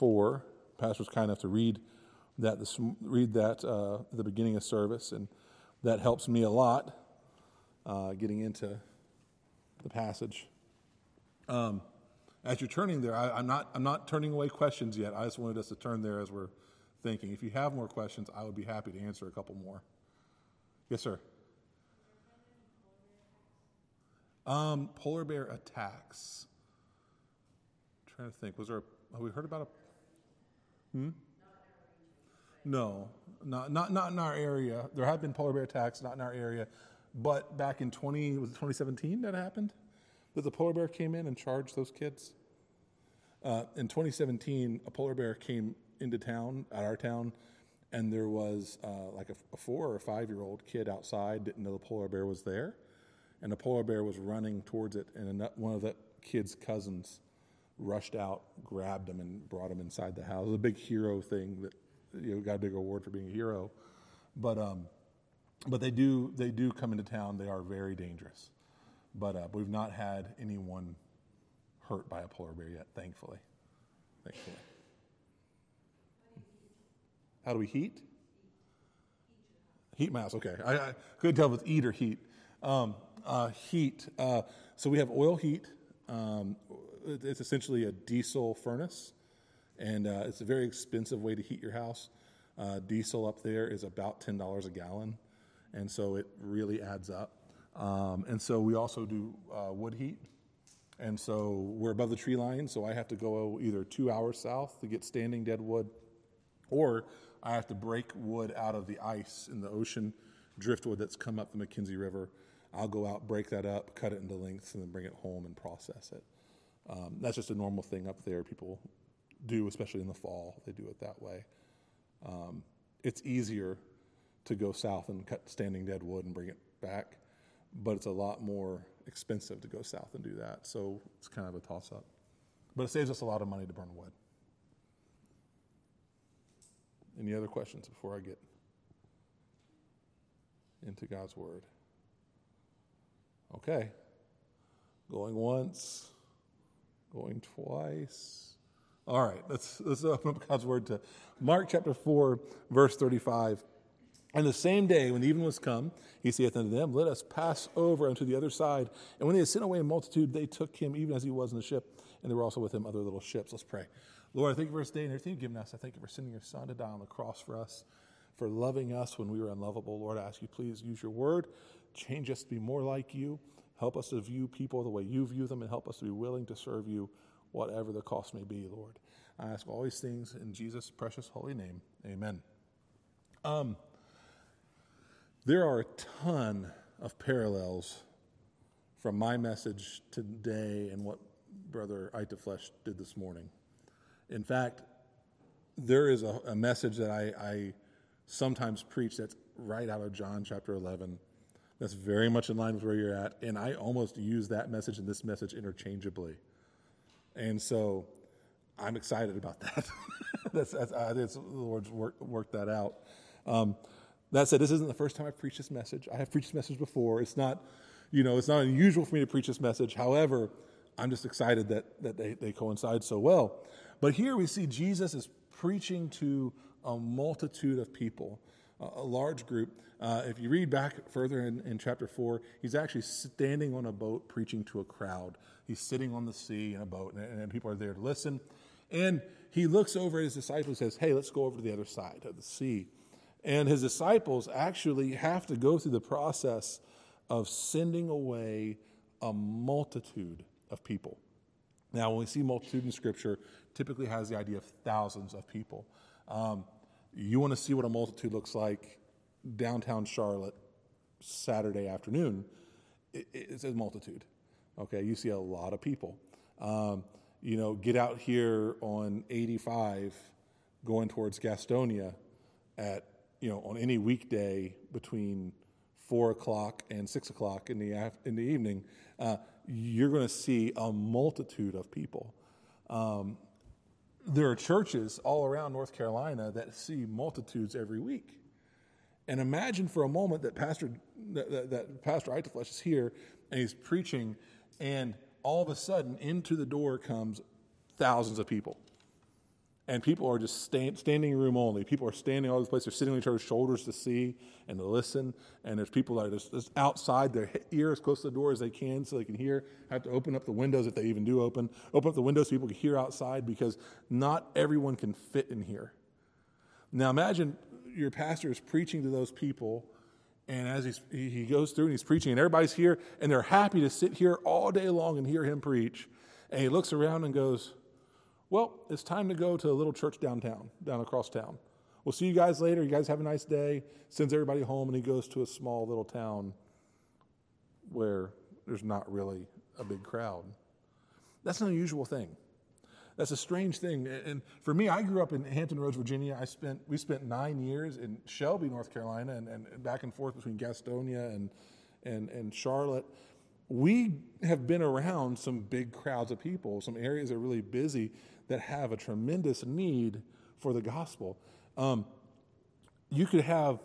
4. The pastor was kind enough to read that at the beginning of service, and that helps me a lot getting into the passage. As you're turning there, I'm not turning away questions yet. I just wanted us to turn there as we're thinking. If you have more questions, I would be happy to answer a couple more. Yes, sir. Polar bear attacks. I'm trying to think. Have we heard about a? No, not in our area. There have been polar bear attacks, not in our area, but back in 2017 that happened? That the polar bear came in and charged those kids? In 2017, a polar bear came into town, at our town, and there was like a 4 or 5-year-old kid outside, didn't know the polar bear was there, and the polar bear was running towards it, and one of the kid's cousins rushed out, grabbed him, and brought him inside the house. It was a big hero thing that, you know, got a big award for being a hero, but they do come into town. They are very dangerous, but we've not had anyone hurt by a polar bear yet, thankfully. How do we heat? Heat mouse. Okay, I couldn't tell if it's eat or heat. Heat. So we have oil heat. It's essentially a diesel furnace. And it's a very expensive way to heat your house. Diesel up there is about $10 a gallon, and so it really adds up. And so we also do wood heat, and so we're above the tree line, so I have to go either 2 hours south to get standing dead wood, or I have to break wood out of the ice in the ocean, driftwood that's come up the McKenzie River. I'll go out, break that up, cut it into lengths, and then bring it home and process it. That's just a normal thing up there. People do, especially in the fall, they do it that way. It's easier to go south and cut standing dead wood and bring it back, but it's a lot more expensive to go south and do that, so it's kind of a toss-up. But it saves us a lot of money to burn wood. Any other questions before I get into God's Word? Okay. Going once, going twice. All right, let's open up God's Word to Mark chapter 4, verse 35. And the same day, when the even was come, he saith unto them, Let us pass over unto the other side. And when they had sent away a multitude, they took him even as he was in the ship. And there were also with him other little ships. Let's pray. Lord, I thank you for this day and everything you've given us. I thank you for sending your Son to die on the cross for us, for loving us when we were unlovable. Lord, I ask you, please use your word. Change us to be more like you. Help us to view people the way you view them, and help us to be willing to serve you, whatever the cost may be, Lord. I ask all these things in Jesus' precious holy name. Amen. There are a ton of parallels from my message today and what Brother Ita Flesh did this morning. In fact, there is a message that I sometimes preach that's right out of John chapter 11 that's very much in line with where you're at, and I almost use that message and this message interchangeably. And so I'm excited about that. That's the Lord's worked that out. That said, this isn't the first time I've preached this message. I have preached this message before. It's not unusual for me to preach this message. However, I'm just excited that they coincide so well. But here we see Jesus is preaching to a multitude of people, a large group. If you read back further in chapter 4, he's actually standing on a boat preaching to a crowd. He's sitting on the sea in a boat, and people are there to listen. And he looks over at his disciples and says, hey, let's go over to the other side of the sea. And his disciples actually have to go through the process of sending away a multitude of people. Now, when we see multitude in Scripture, typically has the idea of thousands of people. You want to see what a multitude looks like downtown Charlotte Saturday afternoon, it's a multitude. Okay, you see a lot of people. Get out here on 85 going towards Gastonia at, on any weekday between 4 o'clock and 6 o'clock in the evening, you're going to see a multitude of people. There are churches all around North Carolina that see multitudes every week. And imagine for a moment that Pastor Ita Flesh is here and he's preaching, and all of a sudden into the door comes thousands of people. And people are just standing room only. People are standing all over the place. They're sitting on each other's shoulders to see and to listen. And there's people that are just outside. Their ear as close to the door as they can so they can hear. Have to open up the windows if they even do open. Open up the windows so people can hear outside because not everyone can fit in here. Now imagine your pastor is preaching to those people. And as he goes through and he's preaching and everybody's here. And they're happy to sit here all day long and hear him preach. And he looks around and goes, well, it's time to go to a little church down across town. We'll see you guys later. You guys have a nice day. Sends everybody home, and he goes to a small little town where there's not really a big crowd. That's an unusual thing. That's a strange thing. And for me, I grew up in Hampton Roads, Virginia. We spent 9 years in Shelby, North Carolina, and back and forth between Gastonia and Charlotte. We have been around some big crowds of people, some areas that are really busy that have a tremendous need for the gospel. You could have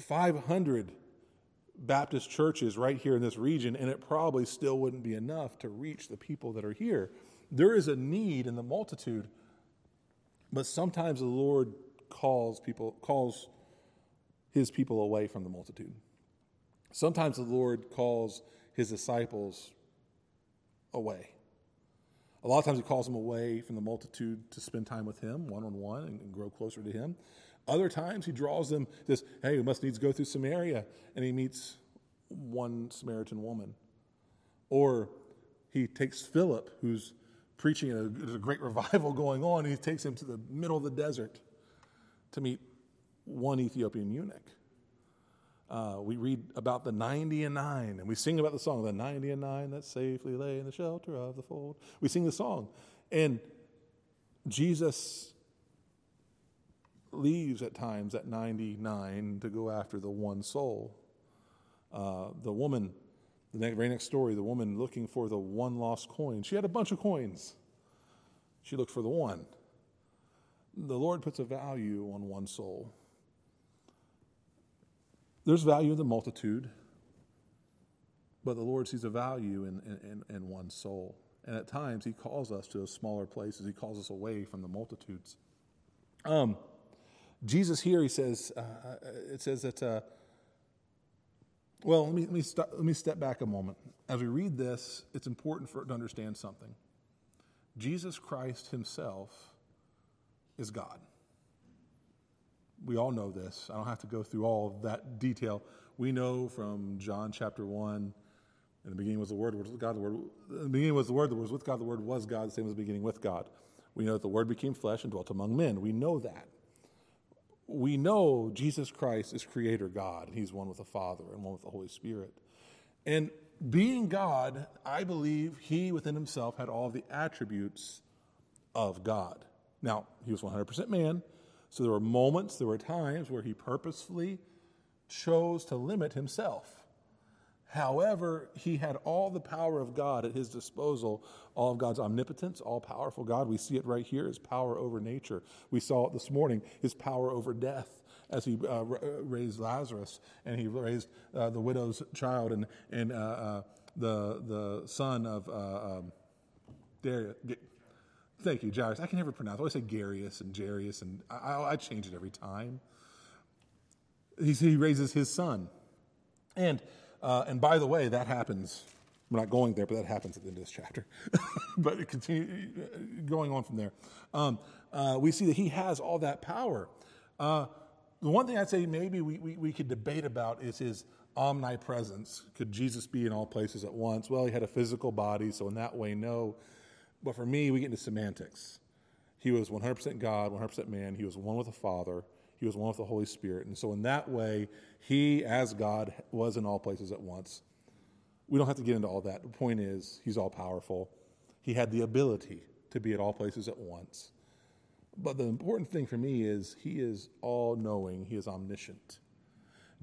500 Baptist churches right here in this region, and it probably still wouldn't be enough to reach the people that are here. There is a need in the multitude, but sometimes the Lord calls his people away from the multitude. Sometimes the Lord calls his disciples away. A lot of times he calls them away from the multitude to spend time with him one-on-one and grow closer to him. Other times he draws them, says, hey, we must needs go through Samaria. And he meets one Samaritan woman. Or he takes Philip, who's preaching, there's a great revival going on, and he takes him to the middle of the desert to meet one Ethiopian eunuch. We read about the 90 and 9, and we sing about the song, the 90 and 9 that safely lay in the shelter of the fold. We sing the song, and Jesus leaves at times at 99 to go after the one soul. The woman, the very next story, the woman looking for the one lost coin. She had a bunch of coins. She looked for the one. The Lord puts a value on one soul. There's value in the multitude, but the Lord sees a value in one soul. And at times, he calls us to those smaller places. He calls us away from the multitudes. Jesus here, he says, it says that, let me step back a moment. As we read this, it's important for it to understand something. Jesus Christ himself is God. We all know this. I don't have to go through all of that detail. We know from John chapter 1, in the beginning was the Word, was with God, the Word. In the beginning was the Word that was with God, the Word was God, the same as the beginning with God. We know that the Word became flesh and dwelt among men. We know that. We know Jesus Christ is Creator God, and He's one with the Father and one with the Holy Spirit. And being God, I believe He within Himself had all the attributes of God. Now, He was 100% man. So there were moments, there were times where he purposefully chose to limit himself. However, he had all the power of God at his disposal, all of God's omnipotence, all-powerful God. We see it right here, his power over nature. We saw it this morning, his power over death as he raised Lazarus, and he raised the widow's child and the son of Darius. Thank you, Jairus. I can never pronounce. I always say Gareus and Jairus, and I change it every time. He raises his son. And by the way, that happens. We're not going there, but that happens at the end of this chapter. But it continues going on from there. We see that he has all that power. The one thing I'd say maybe we could debate about is his omnipresence. Could Jesus be in all places at once? Well, he had a physical body, so in that way, no. But for me, we get into semantics. He was 100% God, 100% man. He was one with the Father. He was one with the Holy Spirit. And so in that way, he, as God, was in all places at once. We don't have to get into all that. The point is, he's all-powerful. He had the ability to be at all places at once. But the important thing for me is, he is all-knowing. He is omniscient.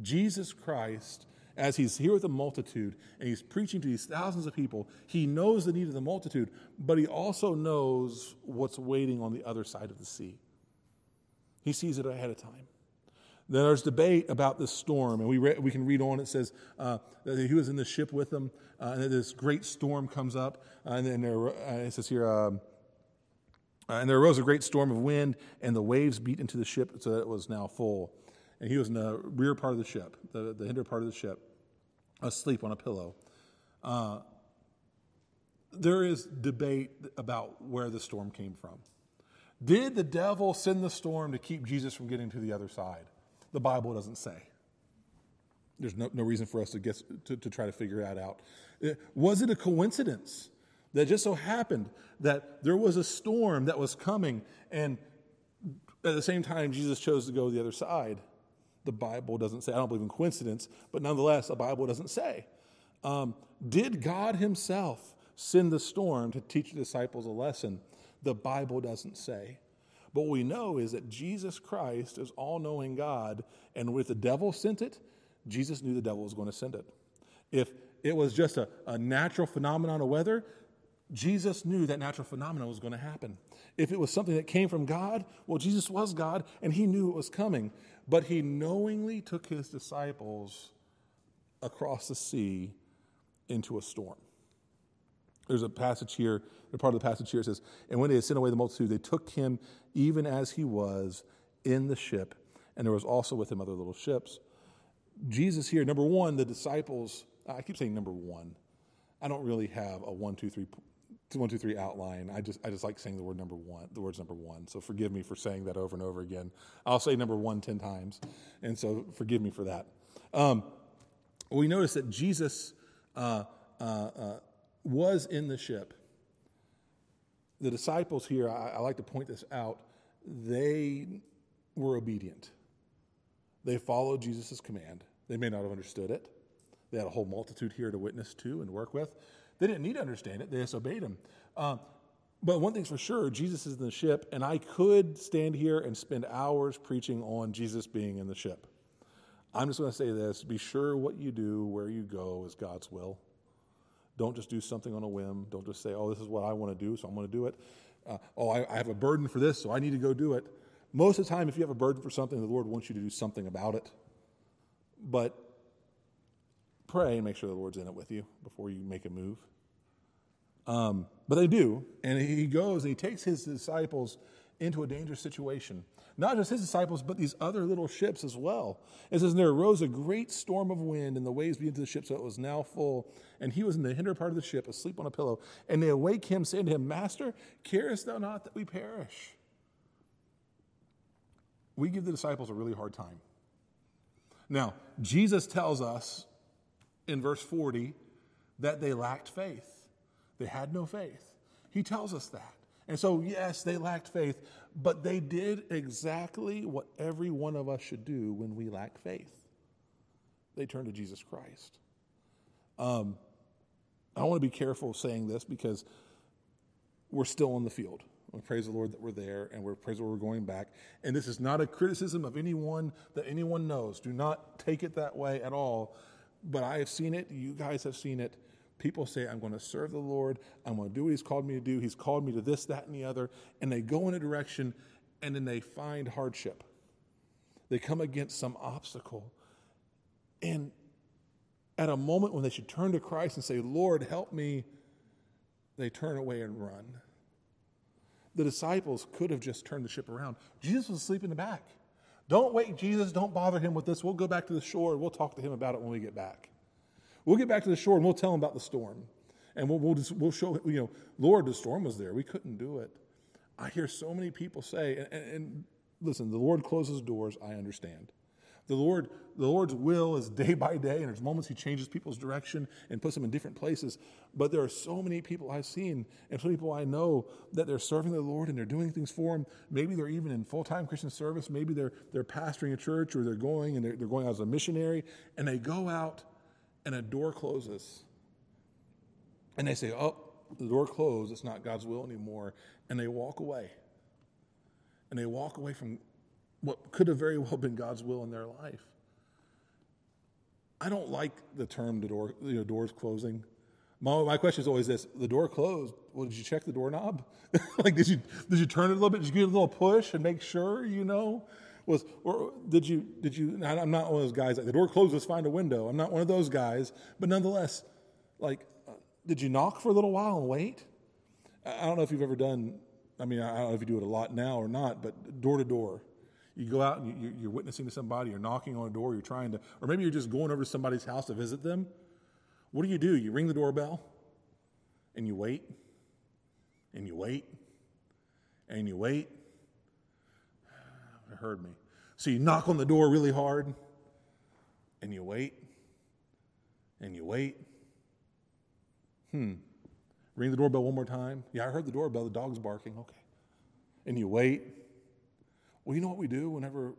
Jesus Christ, as he's here with the multitude and he's preaching to these thousands of people, he knows the need of the multitude, but he also knows what's waiting on the other side of the sea. He sees it ahead of time. Then there's debate about this storm, and we can read on. It says that he was in the ship with them, and this great storm comes up, and then it says here, And there arose a great storm of wind, and the waves beat into the ship, so that it was now full. And he was in the rear part of the ship, the hinder part of the ship, asleep on a pillow. There is debate about where the storm came from. Did the devil send the storm to keep Jesus from getting to the other side? The Bible doesn't say. There's no reason for us to guess, to try to figure that out. Was it a coincidence that just so happened that there was a storm that was coming, and at the same time Jesus chose to go to the other side? The Bible doesn't say. I don't believe in coincidence, but nonetheless, the Bible doesn't say. Did God himself send the storm to teach the disciples a lesson? The Bible doesn't say. But what we know is that Jesus Christ is all-knowing God, and if the devil sent it, Jesus knew the devil was going to send it. If it was just a natural phenomenon of weather, Jesus knew that natural phenomenon was going to happen. If it was something that came from God, well, Jesus was God, and he knew it was coming. But he knowingly took his disciples across the sea into a storm. There's a passage here, a part of the passage here says, and when they had sent away the multitude, they took him even as he was in the ship, and there was also with him other little ships. Jesus here, number one, the disciples, I keep saying number one. I don't really have a 1, 2, 3 outline. I just like saying the word number one, the words number one. So forgive me for saying that over and over again. I'll say number one 10 times, and so forgive me for that. We notice that Jesus was in the ship. The disciples here, I like to point this out, they were obedient. They followed Jesus' command. They may not have understood it. They had a whole multitude here to witness to and work with. They didn't need to understand it. They disobeyed him. But one thing's for sure, Jesus is in the ship, and I could stand here and spend hours preaching on Jesus being in the ship. I'm just going to say this. Be sure what you do, where you go, is God's will. Don't just do something on a whim. Don't just say, oh, this is what I want to do, so I'm going to do it. I have a burden for this, so I need to go do it. Most of the time, if you have a burden for something, the Lord wants you to do something about it. But pray and make sure the Lord's in it with you before you make a move. But they do, and he goes and he takes his disciples into a dangerous situation. Not just his disciples, but these other little ships as well. It says, and there arose a great storm of wind, and the waves beat into the ship, so it was now full. And he was in the hinder part of the ship, asleep on a pillow. And they awake him, saying to him, Master, carest thou not that we perish? We give the disciples a really hard time. Now, Jesus tells us in verse 40 that they lacked faith. They had no faith. He tells us that. And so, yes, they lacked faith, but they did exactly what every one of us should do when we lack faith. They turned to Jesus Christ. I want to be careful saying this because we're still on the field. We praise the Lord that we're there, and we praise the Lord we're going back. And this is not a criticism of anyone that anyone knows. Do not take it that way at all. But I have seen it. You guys have seen it. People say, I'm going to serve the Lord. I'm going to do what he's called me to do. He's called me to this, that, and the other. And they go in a direction, and then they find hardship. They come against some obstacle. And at a moment when they should turn to Christ and say, Lord, help me, they turn away and run. The disciples could have just turned the ship around. Jesus was asleep in the back. Don't wake Jesus. Don't bother him with this. We'll go back to the shore, and we'll talk to him about it when we get back. We'll get back to the shore, and we'll tell him about the storm. And we'll show, Lord, the storm was there. We couldn't do it. I hear so many people say, and listen, the Lord closes doors. I understand. The Lord's will is day by day, and there's moments he changes people's direction and puts them in different places. But there are so many people I've seen and so many people I know that they're serving the Lord and they're doing things for him. Maybe they're even in full-time Christian service. Maybe they're pastoring a church, or they're going out as a missionary, and they go out and a door closes. And they say, oh, the door closed. It's not God's will anymore. And they walk away. And they walk away from what could have very well been God's will in their life. I don't like the term doors closing. My question is always this: the door closed. Well, did you check the doorknob? did you turn it a little bit? Did you give it a little push and make sure Or did you? I'm not one of those guys. Like, the door closes, find a window. I'm not one of those guys. But nonetheless, did you knock for a little while and wait? I don't know if you've ever done I mean, I don't know if you do it a lot now or not, but door to door. You go out and you're witnessing to somebody, you're knocking on a door, you're trying to, or maybe you're just going over to somebody's house to visit them. What do? You ring the doorbell, and you wait, and you wait, and you wait. It heard me. So you knock on the door really hard, and you wait, and you wait. Ring the doorbell one more time. Yeah, I heard the doorbell. The dog's barking. Okay. And you wait. Well, you know what we do whenever,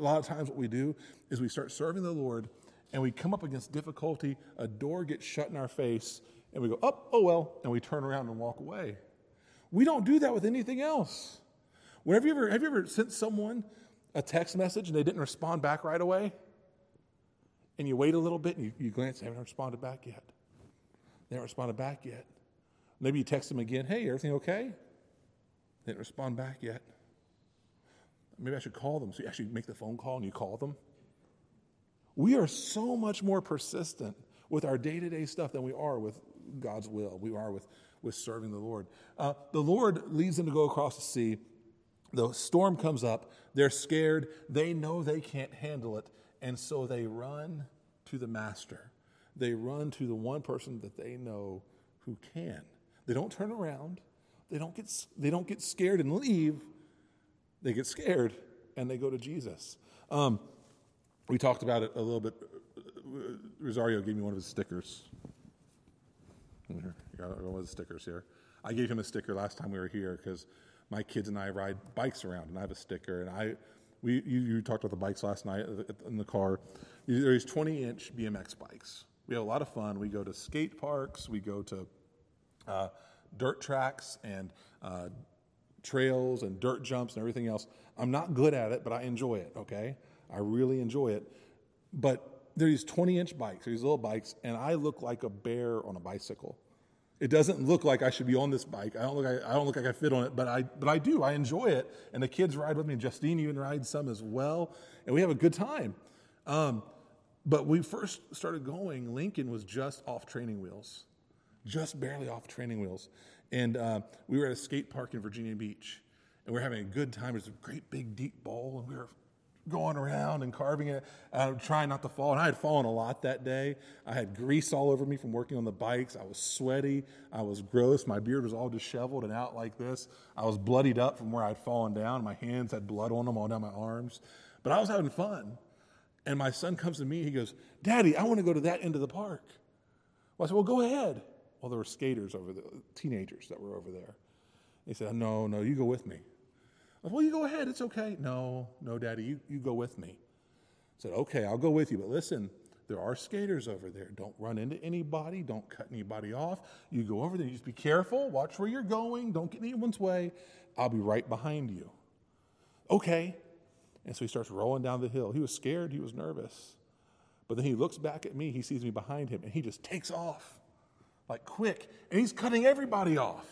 a lot of times what we do is we start serving the Lord and we come up against difficulty, a door gets shut in our face, and we go, oh well, and we turn around and walk away. We don't do that with anything else. Whenever you ever, have you ever sent someone a text message and they didn't respond back right away? And you wait a little bit and you glance, they haven't responded back yet. They haven't responded back yet. Maybe you text them again, hey, everything okay? They didn't respond back yet. Maybe I should call them. So you actually make the phone call and you call them. We are so much more persistent with our day-to-day stuff than we are with God's will. We are with serving the Lord. The Lord leads them to go across the sea. The storm comes up. They're scared. They know they can't handle it. And so they run to the master. They run to the one person that they know who can. They don't turn around. They don't get scared and leave. They get scared, and they go to Jesus. We talked about it a little bit. Rosario gave me one of his stickers. Here, got one of his stickers here. I gave him a sticker last time we were here because my kids and I ride bikes around, and I have a sticker. And you talked about the bikes last night in the car. There's 20-inch BMX bikes. We have a lot of fun. We go to skate parks. We go to dirt tracks and trails and dirt jumps and everything else. I'm not good at it, but I enjoy it, okay? I really enjoy it. But there are these 20-inch bikes, these little bikes, and I look like a bear on a bicycle. It doesn't look like I should be on this bike. I don't look like I fit on it, but I do. I enjoy it, and the kids ride with me. Justine even rides some as well, and we have a good time. But we first started going, Lincoln was just off training wheels, just barely off training wheels. And we were at a skate park in Virginia Beach, and we were having a good time. There's a great big deep bowl, and we were going around and carving it, trying not to fall. And I had fallen a lot that day. I had grease all over me from working on the bikes. I was sweaty. I was gross. My beard was all disheveled and out like this. I was bloodied up from where I'd fallen down. My hands had blood on them all down my arms. But I was having fun. And my son comes to me. He goes, Daddy, I want to go to that end of the park. Well, I said, well, go ahead. Well, there were skaters over there, teenagers that were over there. He said, no, you go with me. I said, well, you go ahead, it's okay. No, Daddy, you go with me. I said, okay, I'll go with you, but listen, there are skaters over there. Don't run into anybody. Don't cut anybody off. You go over there, you just be careful. Watch where you're going. Don't get in anyone's way. I'll be right behind you. Okay. And so he starts rolling down the hill. He was scared. He was nervous. But then he looks back at me. He sees me behind him, and he just takes off. Like quick, and he's cutting everybody off,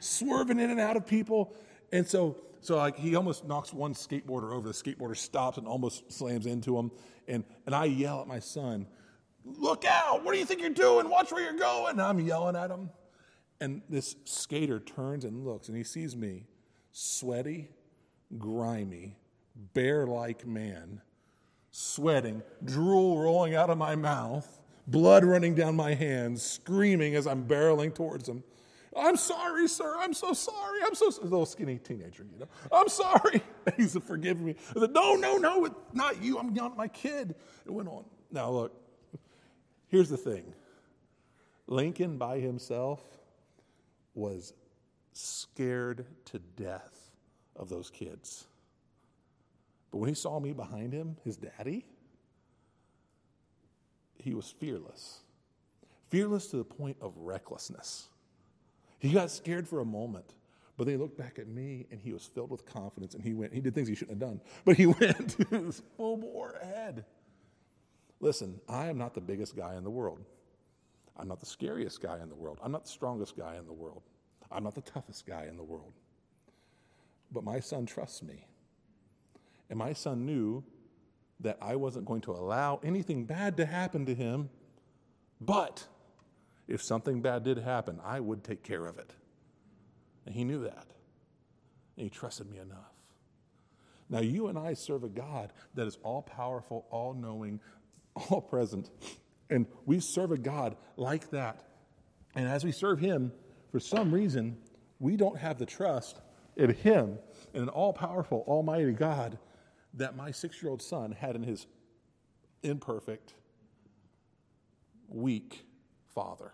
swerving in and out of people, and so like he almost knocks one skateboarder over. The skateboarder stops and almost slams into him, and I yell at my son, "Look out! What do you think you're doing? Watch where you're going!" And I'm yelling at him, and this skater turns and looks, and he sees me, sweaty, grimy, bear-like man, sweating, drool rolling out of my mouth. Blood running down my hands, screaming as I'm barreling towards him. I'm sorry, sir. I'm so sorry. I'm so sorry. A little skinny teenager, you know. I'm sorry. He said, forgive me. I said, no, it's not you. I'm not my kid. It went on. Now, look, here's the thing. Lincoln by himself was scared to death of those kids. But when he saw me behind him, his daddy, he was fearless. Fearless to the point of recklessness. He got scared for a moment, but then he looked back at me and he was filled with confidence and he went, he did things he shouldn't have done, but he went full bore ahead. Listen, I am not the biggest guy in the world. I'm not the scariest guy in the world. I'm not the strongest guy in the world. I'm not the toughest guy in the world. But my son trusts me. And my son knew that I wasn't going to allow anything bad to happen to him, but if something bad did happen, I would take care of it. And he knew that. and he trusted me enough. Now, you and I serve a God that is all-powerful, all-knowing, all-present. And we serve a God like that. And as we serve him, for some reason, we don't have the trust in him, in an all-powerful, almighty God that my 6-year-old son had in his imperfect, weak father.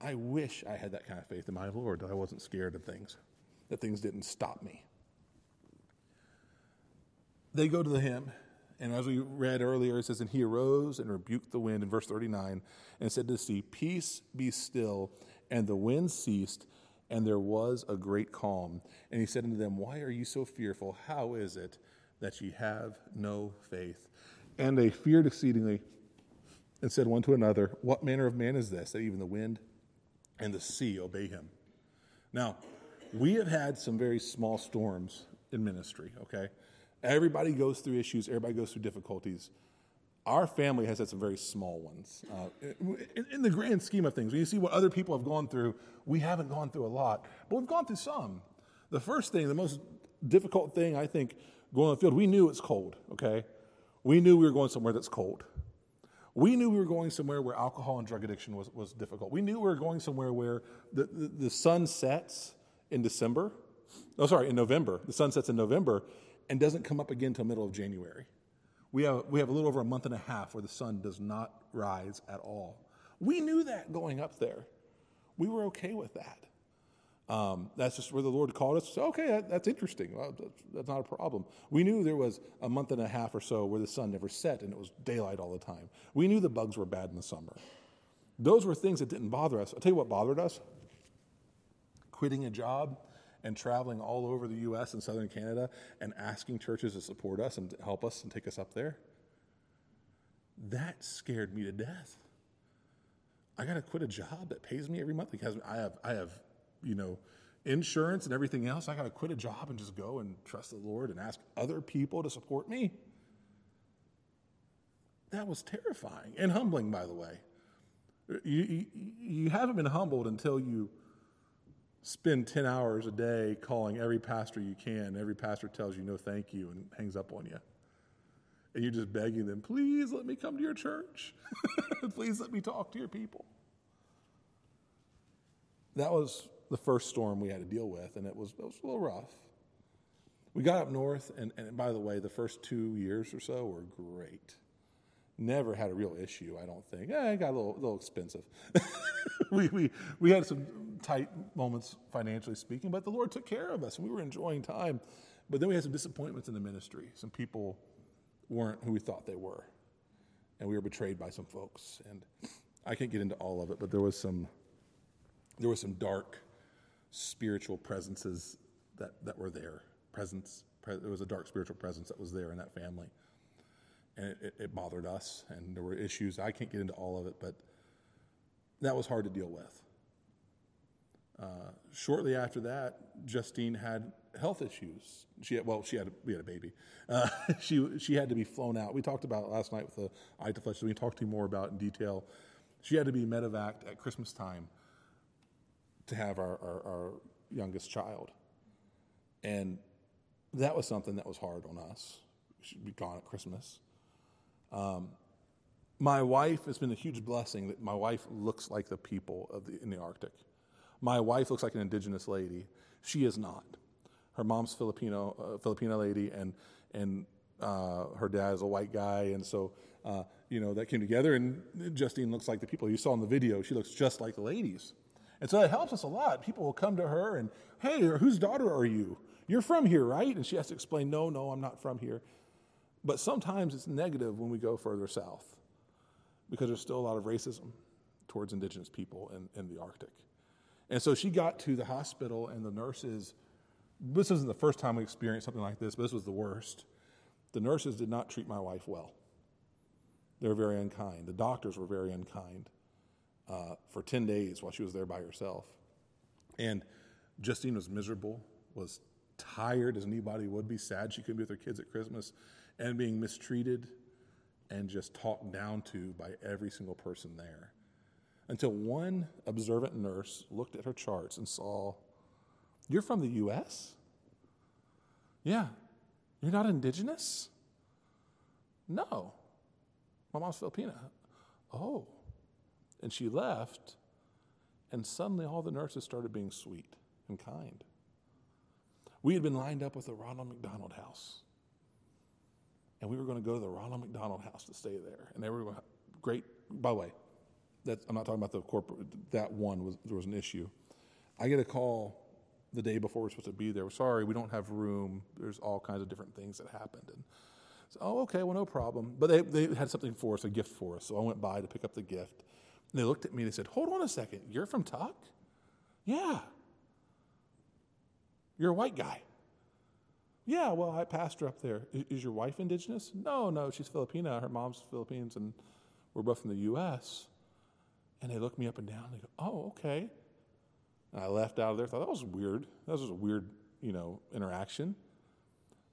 I wish I had that kind of faith in my Lord, that I wasn't scared of things, that things didn't stop me. They go to the hymn, and as we read earlier, it says, and he arose and rebuked the wind, in verse 39, and said to the sea, peace be still, and the wind ceased, and there was a great calm. And he said unto them, why are you so fearful? How is it that ye have no faith? And they feared exceedingly, and said one to another, what manner of man is this, that even the wind and the sea obey him? Now, we have had some very small storms in ministry, okay? Everybody goes through issues. Everybody goes through difficulties. Our family has had some very small ones. In the grand scheme of things, when you see what other people have gone through, we haven't gone through a lot, but we've gone through some. The first thing, the most difficult thing, I think, going on the field, we knew it's cold, okay? We knew we were going somewhere that's cold. We knew we were going somewhere where alcohol and drug addiction was difficult. We knew we were going somewhere where the sun sets in December. Oh, sorry, in November. The sun sets in November and doesn't come up again until middle of January. We have a little over a month and a half where the sun does not rise at all. We knew that going up there. We were okay with that. That's just where the Lord called us. So, okay, that's interesting. Well, that's not a problem. We knew there was a month and a half or so where the sun never set and it was daylight all the time. We knew the bugs were bad in the summer. Those were things that didn't bother us. I'll tell you what bothered us. Quitting a job and traveling all over the U.S. and southern Canada and asking churches to support us and help us and take us up there. That scared me to death. I got to quit a job that pays me every month because I have insurance and everything else. I got to quit a job and just go and trust the Lord and ask other people to support me. That was terrifying and humbling, by the way. You haven't been humbled until you spend 10 hours a day calling every pastor you can. Every pastor tells you no thank you and hangs up on you. And you're just begging them, please let me come to your church. Please let me talk to your people. That was the first storm we had to deal with, and it was a little rough. We got up north, and by the way, the first 2 years or so were great. Never had a real issue, I don't think. It got a little expensive. We had some tight moments financially speaking, but the Lord took care of us. We were enjoying time. But then we had some disappointments in the ministry. Some people weren't who we thought they were. And we were betrayed by some folks. And I can't get into all of it, but there was some dark spiritual presences that were there. There was a dark spiritual presence that was there in that family. And it bothered us, and there were issues. I can't get into all of it, but that was hard to deal with. Shortly after that, Justine had health issues. We had a baby. She had to be flown out. We talked about it last night with the Ita Flesh, so we can talk to you more about in detail. She had to be medevaced at Christmas time to have our youngest child. And that was something that was hard on us. She'd be gone at Christmas. My wife, has been a huge blessing that my wife looks like the people in the Arctic. My wife looks like an indigenous lady. She is not. Her mom's Filipina lady, and her dad is a white guy, and so that came together. And Justine looks like the people you saw in the video. She looks just like the ladies, and so that helps us a lot. People will come to her and, hey, whose daughter are you? You're from here, right? And she has to explain, no, I'm not from here. But sometimes it's negative when we go further south because there's still a lot of racism towards indigenous people in the Arctic. And so she got to the hospital, and the nurses, this isn't the first time we experienced something like this, but this was the worst. The nurses did not treat my wife well. They were very unkind. The doctors were very unkind for 10 days while she was there by herself. And Justine was miserable, was tired as anybody would be, sad she couldn't be with her kids at Christmas, and being mistreated and just talked down to by every single person there. Until one observant nurse looked at her charts and saw You're from the U.S.? Yeah. You're not indigenous? No. My mom's Filipina. Oh. And she left, and suddenly all the nurses started being sweet and kind. We had been lined up with the Ronald McDonald House. And we were going to go to the Ronald McDonald House to stay there. And they were great. By the way, I'm not talking about the corporate. That one, there was an issue. I get a call the day before we're supposed to be there. Sorry, we don't have room. There's all kinds of different things that happened. And so, oh, okay, well, no problem. But they had something for us, a gift for us. So I went by to pick up the gift. And they looked at me and they said, hold on a second. You're from Tuck? Yeah. You're a white guy. Yeah, well, I pastor up there. Is your wife indigenous? No, she's Filipina. Her mom's Philippines, and we're both from the U.S. And they look me up and down. And they go, oh, okay. And I left out of there. Thought, that was weird. That was a weird, interaction.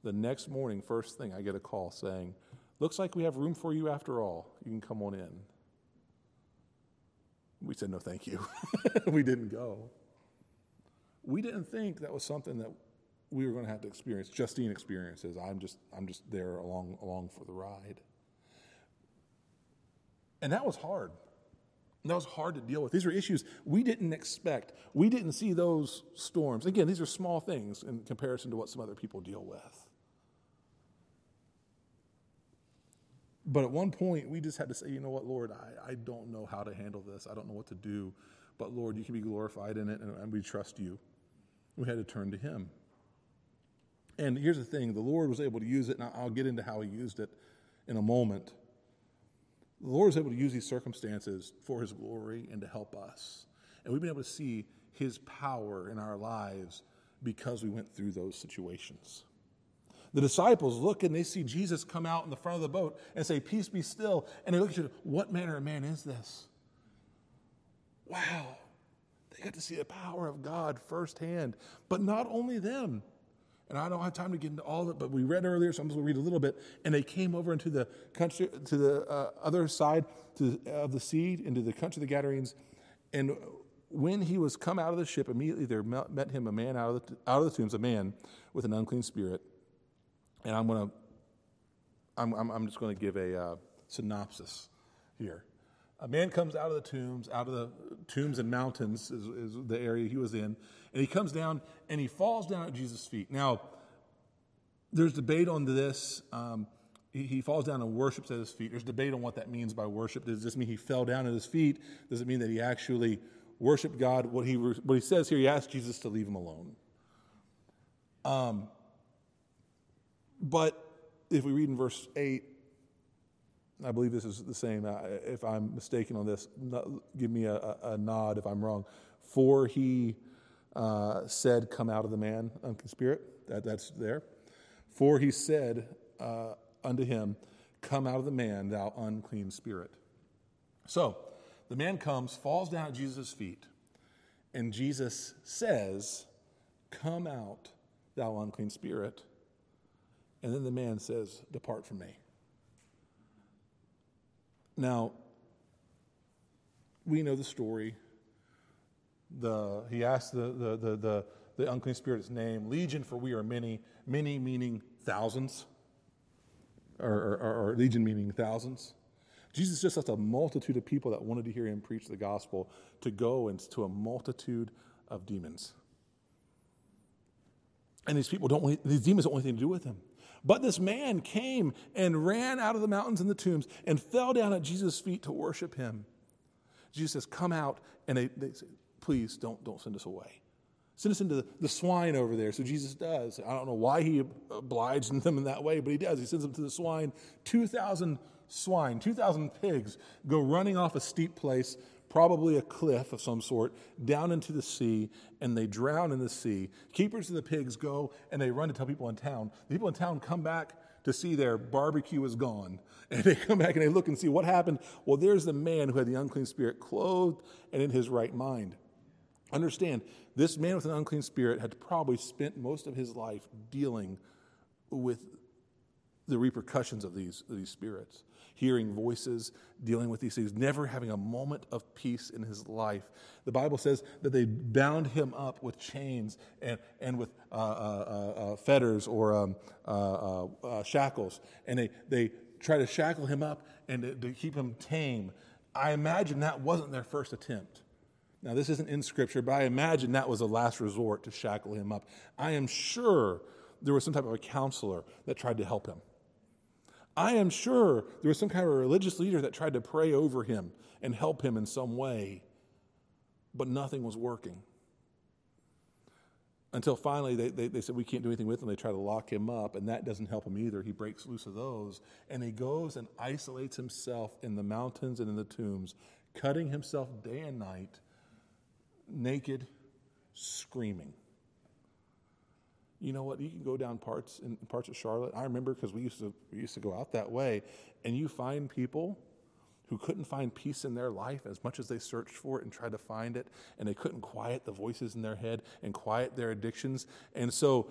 The next morning, first thing, I get a call saying, looks like we have room for you after all. You can come on in. We said, no, thank you. We didn't go. We didn't think that was something that we were going to have to experience. Justine experiences. I'm just there along for the ride. And that was hard. And that was hard to deal with. These were issues we didn't expect. We didn't see those storms. Again, these are small things in comparison to what some other people deal with. But at one point, we just had to say, you know what, Lord, I don't know how to handle this. I don't know what to do. But Lord, you can be glorified in it, and we trust you. We had to turn to him. And here's the thing, the Lord was able to use it, and I'll get into how he used it in a moment. The Lord was able to use these circumstances for his glory and to help us. And we've been able to see his power in our lives because we went through those situations. The disciples look and they see Jesus come out in the front of the boat and say, peace be still. And they look at you, what manner of man is this? Wow. They got to see the power of God firsthand. But not only them. And I don't have time to get into all of it, but we read earlier, so I'm just going to read a little bit. And they came over into the country, to the other side of the sea, into the country of the Gadarenes. And when he was come out of the ship, immediately there met him a man out of the tombs, a man with an unclean spirit. And I'm just going to give a synopsis here. A man comes out of the tombs and mountains is the area he was in. And he comes down and he falls down at Jesus' feet. Now, there's debate on this. He falls down and worships at his feet. There's debate on what that means by worship. Does this mean he fell down at his feet? Does it mean that he actually worshiped God? What he says here, he asked Jesus to leave him alone. But if we read in verse 8, I believe this is the same. If I'm mistaken on this, give me a nod if I'm wrong. For he said, come out of the man, unclean spirit. That's there. For he said unto him, come out of the man, thou unclean spirit. So the man comes, falls down at Jesus' feet, and Jesus says, come out, thou unclean spirit. And then the man says, depart from me. Now, we know the story. He asked the unclean spirit's name. Legion, for we are many. Many meaning thousands. Or legion meaning thousands. Jesus just has a multitude of people that wanted to hear him preach the gospel to go into a multitude of demons. And these demons don't want anything to do with him. But this man came and ran out of the mountains and the tombs and fell down at Jesus' feet to worship him. Jesus says, come out. And they say, please don't send us away. Send us into the swine over there. So Jesus does. I don't know why he obliged them in that way, but he does. He sends them to the swine. 2,000 pigs go running off a steep place, probably a cliff of some sort, down into the sea, and they drown in the sea. Keepers of the pigs go, and they run to tell people in town. The people in town come back to see their barbecue is gone. And they come back and they look and see what happened. Well, there's the man who had the unclean spirit, clothed and in his right mind. Understand, this man with an unclean spirit had probably spent most of his life dealing with the repercussions of these spirits, hearing voices, dealing with these things, never having a moment of peace in his life. The Bible says that they bound him up with chains and with fetters or shackles, and they try to shackle him up and to keep him tame. I imagine that wasn't their first attempt. Now, this isn't in Scripture, but I imagine that was a last resort to shackle him up. I am sure there was some type of a counselor that tried to help him. I am sure there was some kind of a religious leader that tried to pray over him and help him in some way, but nothing was working. Until finally they said, we can't do anything with him. They try to lock him up, and that doesn't help him either. He breaks loose of those, and he goes and isolates himself in the mountains and in the tombs, cutting himself day and night, naked, screaming. You know what? You can go down parts of Charlotte. I remember because we used to go out that way, and you find people who couldn't find peace in their life as much as they searched for it and tried to find it, and they couldn't quiet the voices in their head and quiet their addictions. And so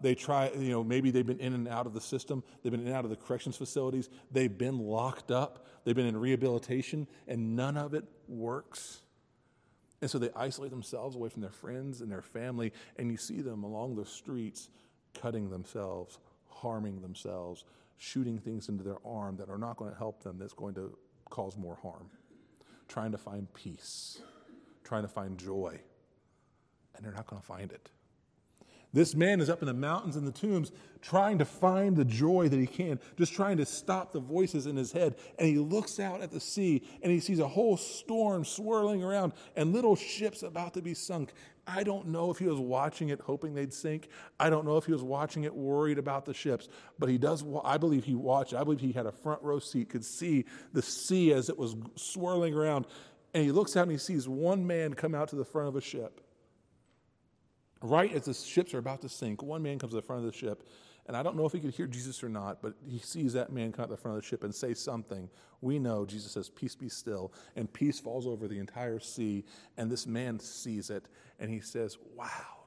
they try, you know, maybe they've been in and out of the system. They've been in and out of the corrections facilities. They've been locked up. They've been in rehabilitation, and none of it works. And so they isolate themselves away from their friends and their family, and you see them along the streets cutting themselves, harming themselves, shooting things into their arm that are not going to help them, that's going to cause more harm, trying to find peace, trying to find joy, and they're not going to find it. This man is up in the mountains and the tombs trying to find the joy that he can, just trying to stop the voices in his head. And he looks out at the sea, and he sees a whole storm swirling around and little ships about to be sunk. I don't know if he was watching it hoping they'd sink. I don't know if he was watching it worried about the ships. But he does. I believe he watched. I believe he had a front row seat, could see the sea as it was swirling around. And he looks out and he sees one man come out to the front of a ship. Right as the ships are about to sink, one man comes to the front of the ship, and I don't know if he could hear Jesus or not, but he sees that man come out to the front of the ship and say something. We know Jesus says, "Peace, be still," and peace falls over the entire sea, and this man sees it, and he says, wow,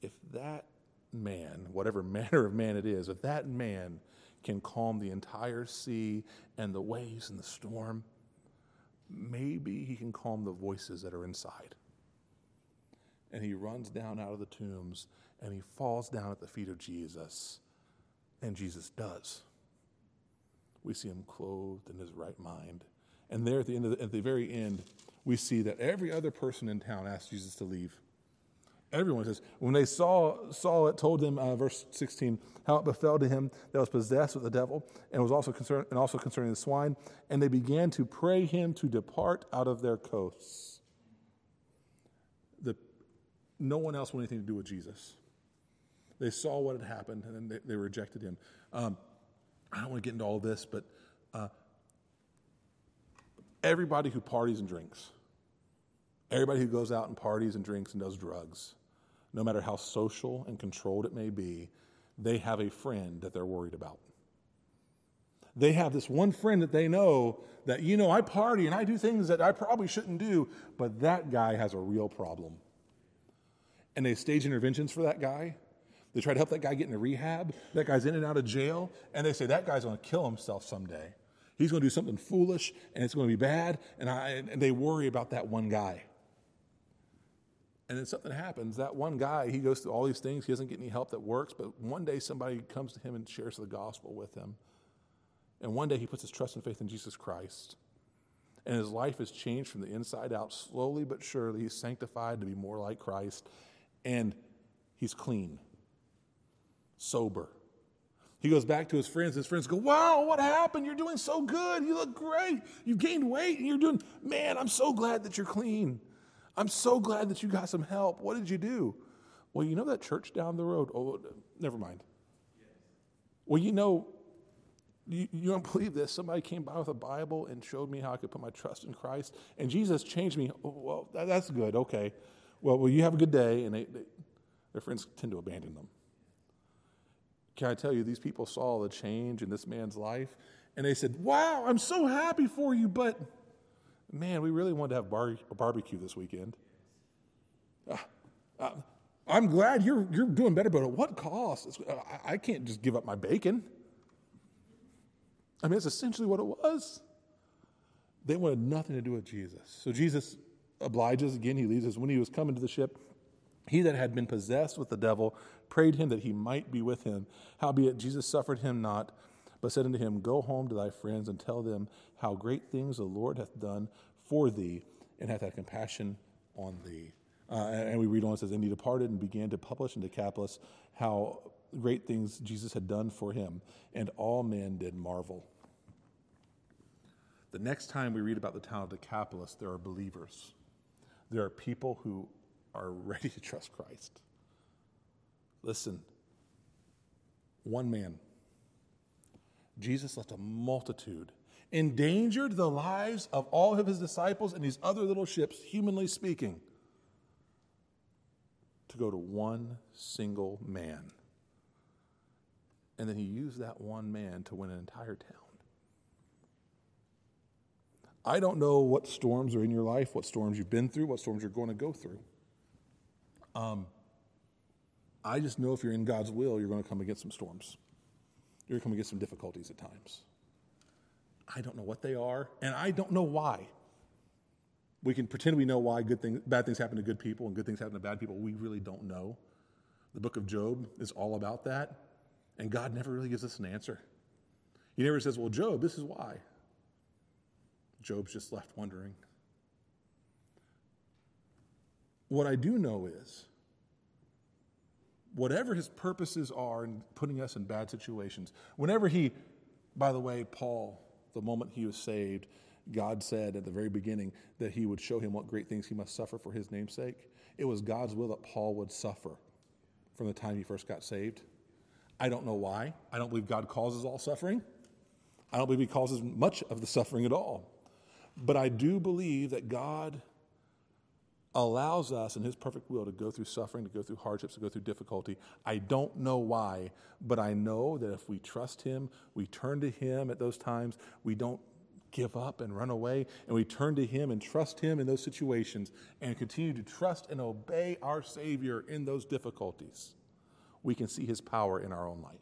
if that man, whatever manner of man it is, if that man can calm the entire sea and the waves and the storm, maybe he can calm the voices that are inside. And he runs down out of the tombs, and he falls down at the feet of Jesus. And Jesus does. We see him clothed in his right mind. And there at the very end, we see that every other person in town asks Jesus to leave. Everyone says, when they saw it, told him, verse 16, how it befell to him that was possessed with the devil, and was also concerning the swine. And they began to pray him to depart out of their coasts. No one else wanted anything to do with Jesus. They saw what had happened, and then they rejected him. I don't want to get into all this, but everybody who parties and drinks, everybody who goes out and parties and drinks and does drugs, no matter how social and controlled it may be, they have a friend that they're worried about. They have this one friend that they know that, you know, I party and I do things that I probably shouldn't do, but that guy has a real problem. And they stage interventions for that guy. They try to help that guy get into rehab. That guy's in and out of jail. And they say, that guy's going to kill himself someday. He's going to do something foolish, and it's going to be bad. And they worry about that one guy. And then something happens. That one guy, he goes through all these things. He doesn't get any help that works. But one day somebody comes to him and shares the gospel with him. And one day he puts his trust and faith in Jesus Christ. And his life is changed from the inside out. Slowly but surely, he's sanctified to be more like Christ. And he's clean, sober. He goes back to his friends. His friends go, wow, what happened? You're doing so good. You look great. You've gained weight. And you're doing, man, I'm so glad that you're clean. I'm so glad that you got some help. What did you do? Well, you know that church down the road? Oh, never mind. Well, you know, you don't believe this. Somebody came by with a Bible and showed me how I could put my trust in Christ. And Jesus changed me. Oh, well, that's good. Okay. Well, you have a good day, and their friends tend to abandon them. Can I tell you, these people saw the change in this man's life, and they said, wow, I'm so happy for you, but, man, we really wanted to have a barbecue this weekend. I'm glad you're doing better, but at what cost? I can't just give up my bacon. I mean, that's essentially what it was. They wanted nothing to do with Jesus. So Jesus obliges again. He leaves us when he was coming to the ship. He that had been possessed with the devil prayed him that he might be with him. Howbeit Jesus suffered him not, but said unto him, Go home to thy friends and tell them how great things the Lord hath done for thee, and hath had compassion on thee. And we read on, it says, And he departed and began to publish in Decapolis how great things Jesus had done for him, and all men did marvel. The next time we read about the town of Decapolis, there are believers. There are people who are ready to trust Christ. Listen, one man, Jesus left a multitude, endangered the lives of all of his disciples and these other little ships, humanly speaking, to go to one single man. And then he used that one man to win an entire town. I don't know what storms are in your life, what storms you've been through, what storms you're going to go through. I just know if you're in God's will, you're going to come against some storms. You're going to come against some difficulties at times. I don't know what they are, and I don't know why. We can pretend we know why bad things happen to good people and good things happen to bad people. We really don't know. The book of Job is all about that, and God never really gives us an answer. He never says, well, Job, this is why. Job's just left wondering. What I do know is, whatever his purposes are in putting us in bad situations, whenever he, by the way, Paul, the moment he was saved, God said at the very beginning that he would show him what great things he must suffer for his name's sake. It was God's will that Paul would suffer from the time he first got saved. I don't know why. I don't believe God causes all suffering. I don't believe he causes much of the suffering at all. But I do believe that God allows us in his perfect will to go through suffering, to go through hardships, to go through difficulty. I don't know why, but I know that if we trust him, we turn to him at those times, we don't give up and run away, and we turn to him and trust him in those situations and continue to trust and obey our Savior in those difficulties, we can see his power in our own life.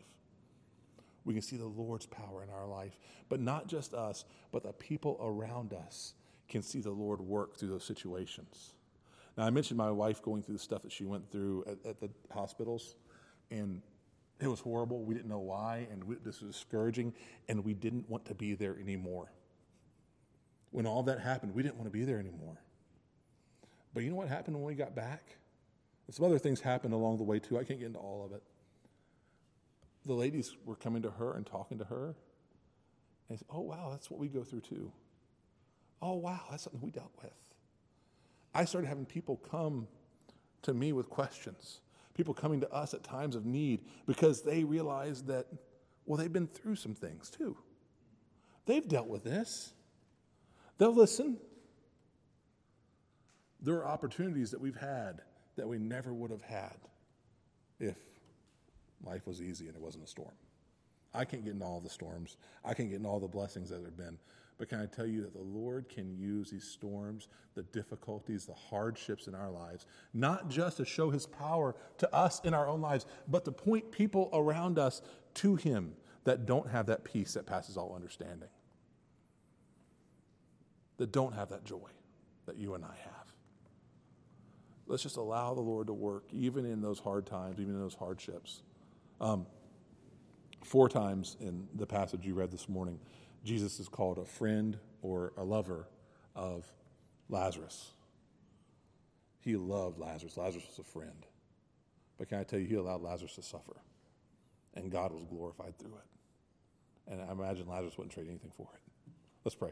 We can see the Lord's power in our life, but not just us, but the people around us can see the Lord work through those situations. Now, I mentioned my wife going through the stuff that she went through at the hospitals, and it was horrible. We didn't know why, and this was discouraging, and we didn't want to be there anymore. When all that happened, we didn't want to be there anymore. But you know what happened when we got back? And some other things happened along the way, too. I can't get into all of it. The ladies were coming to her and talking to her. And I said, oh, wow, that's what we go through, too. Oh, wow, that's something we dealt with. I started having people come to me with questions, people coming to us at times of need because they realized that, well, they've been through some things, too. They've dealt with this. They'll listen. There are opportunities that we've had that we never would have had if life was easy and it wasn't a storm. I can't get into all the storms. I can't get into all the blessings that there have been. But can I tell you that the Lord can use these storms, the difficulties, the hardships in our lives, not just to show his power to us in our own lives, but to point people around us to him that don't have that peace that passes all understanding, that don't have that joy that you and I have. Let's just allow the Lord to work, even in those hard times, even in those hardships. Four times in the passage you read this morning, Jesus is called a friend or a lover of Lazarus. He loved Lazarus. Lazarus was a friend. But can I tell you, he allowed Lazarus to suffer, and God was glorified through it. And I imagine Lazarus wouldn't trade anything for it. Let's pray.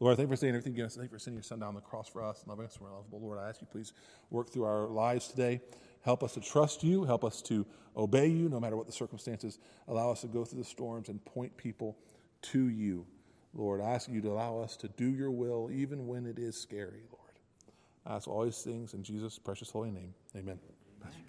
Lord, I thank you for saying everything you give us. Thank you for sending your son down on the cross for us and loving us and we're lovable. Lord, I ask you, please work through our lives today. Help us to trust you. Help us to obey you no matter what the circumstances. Allow us to go through the storms and point people to you. Lord, I ask you to allow us to do your will even when it is scary, Lord. I ask all these things in Jesus' precious holy name. Amen. Amen.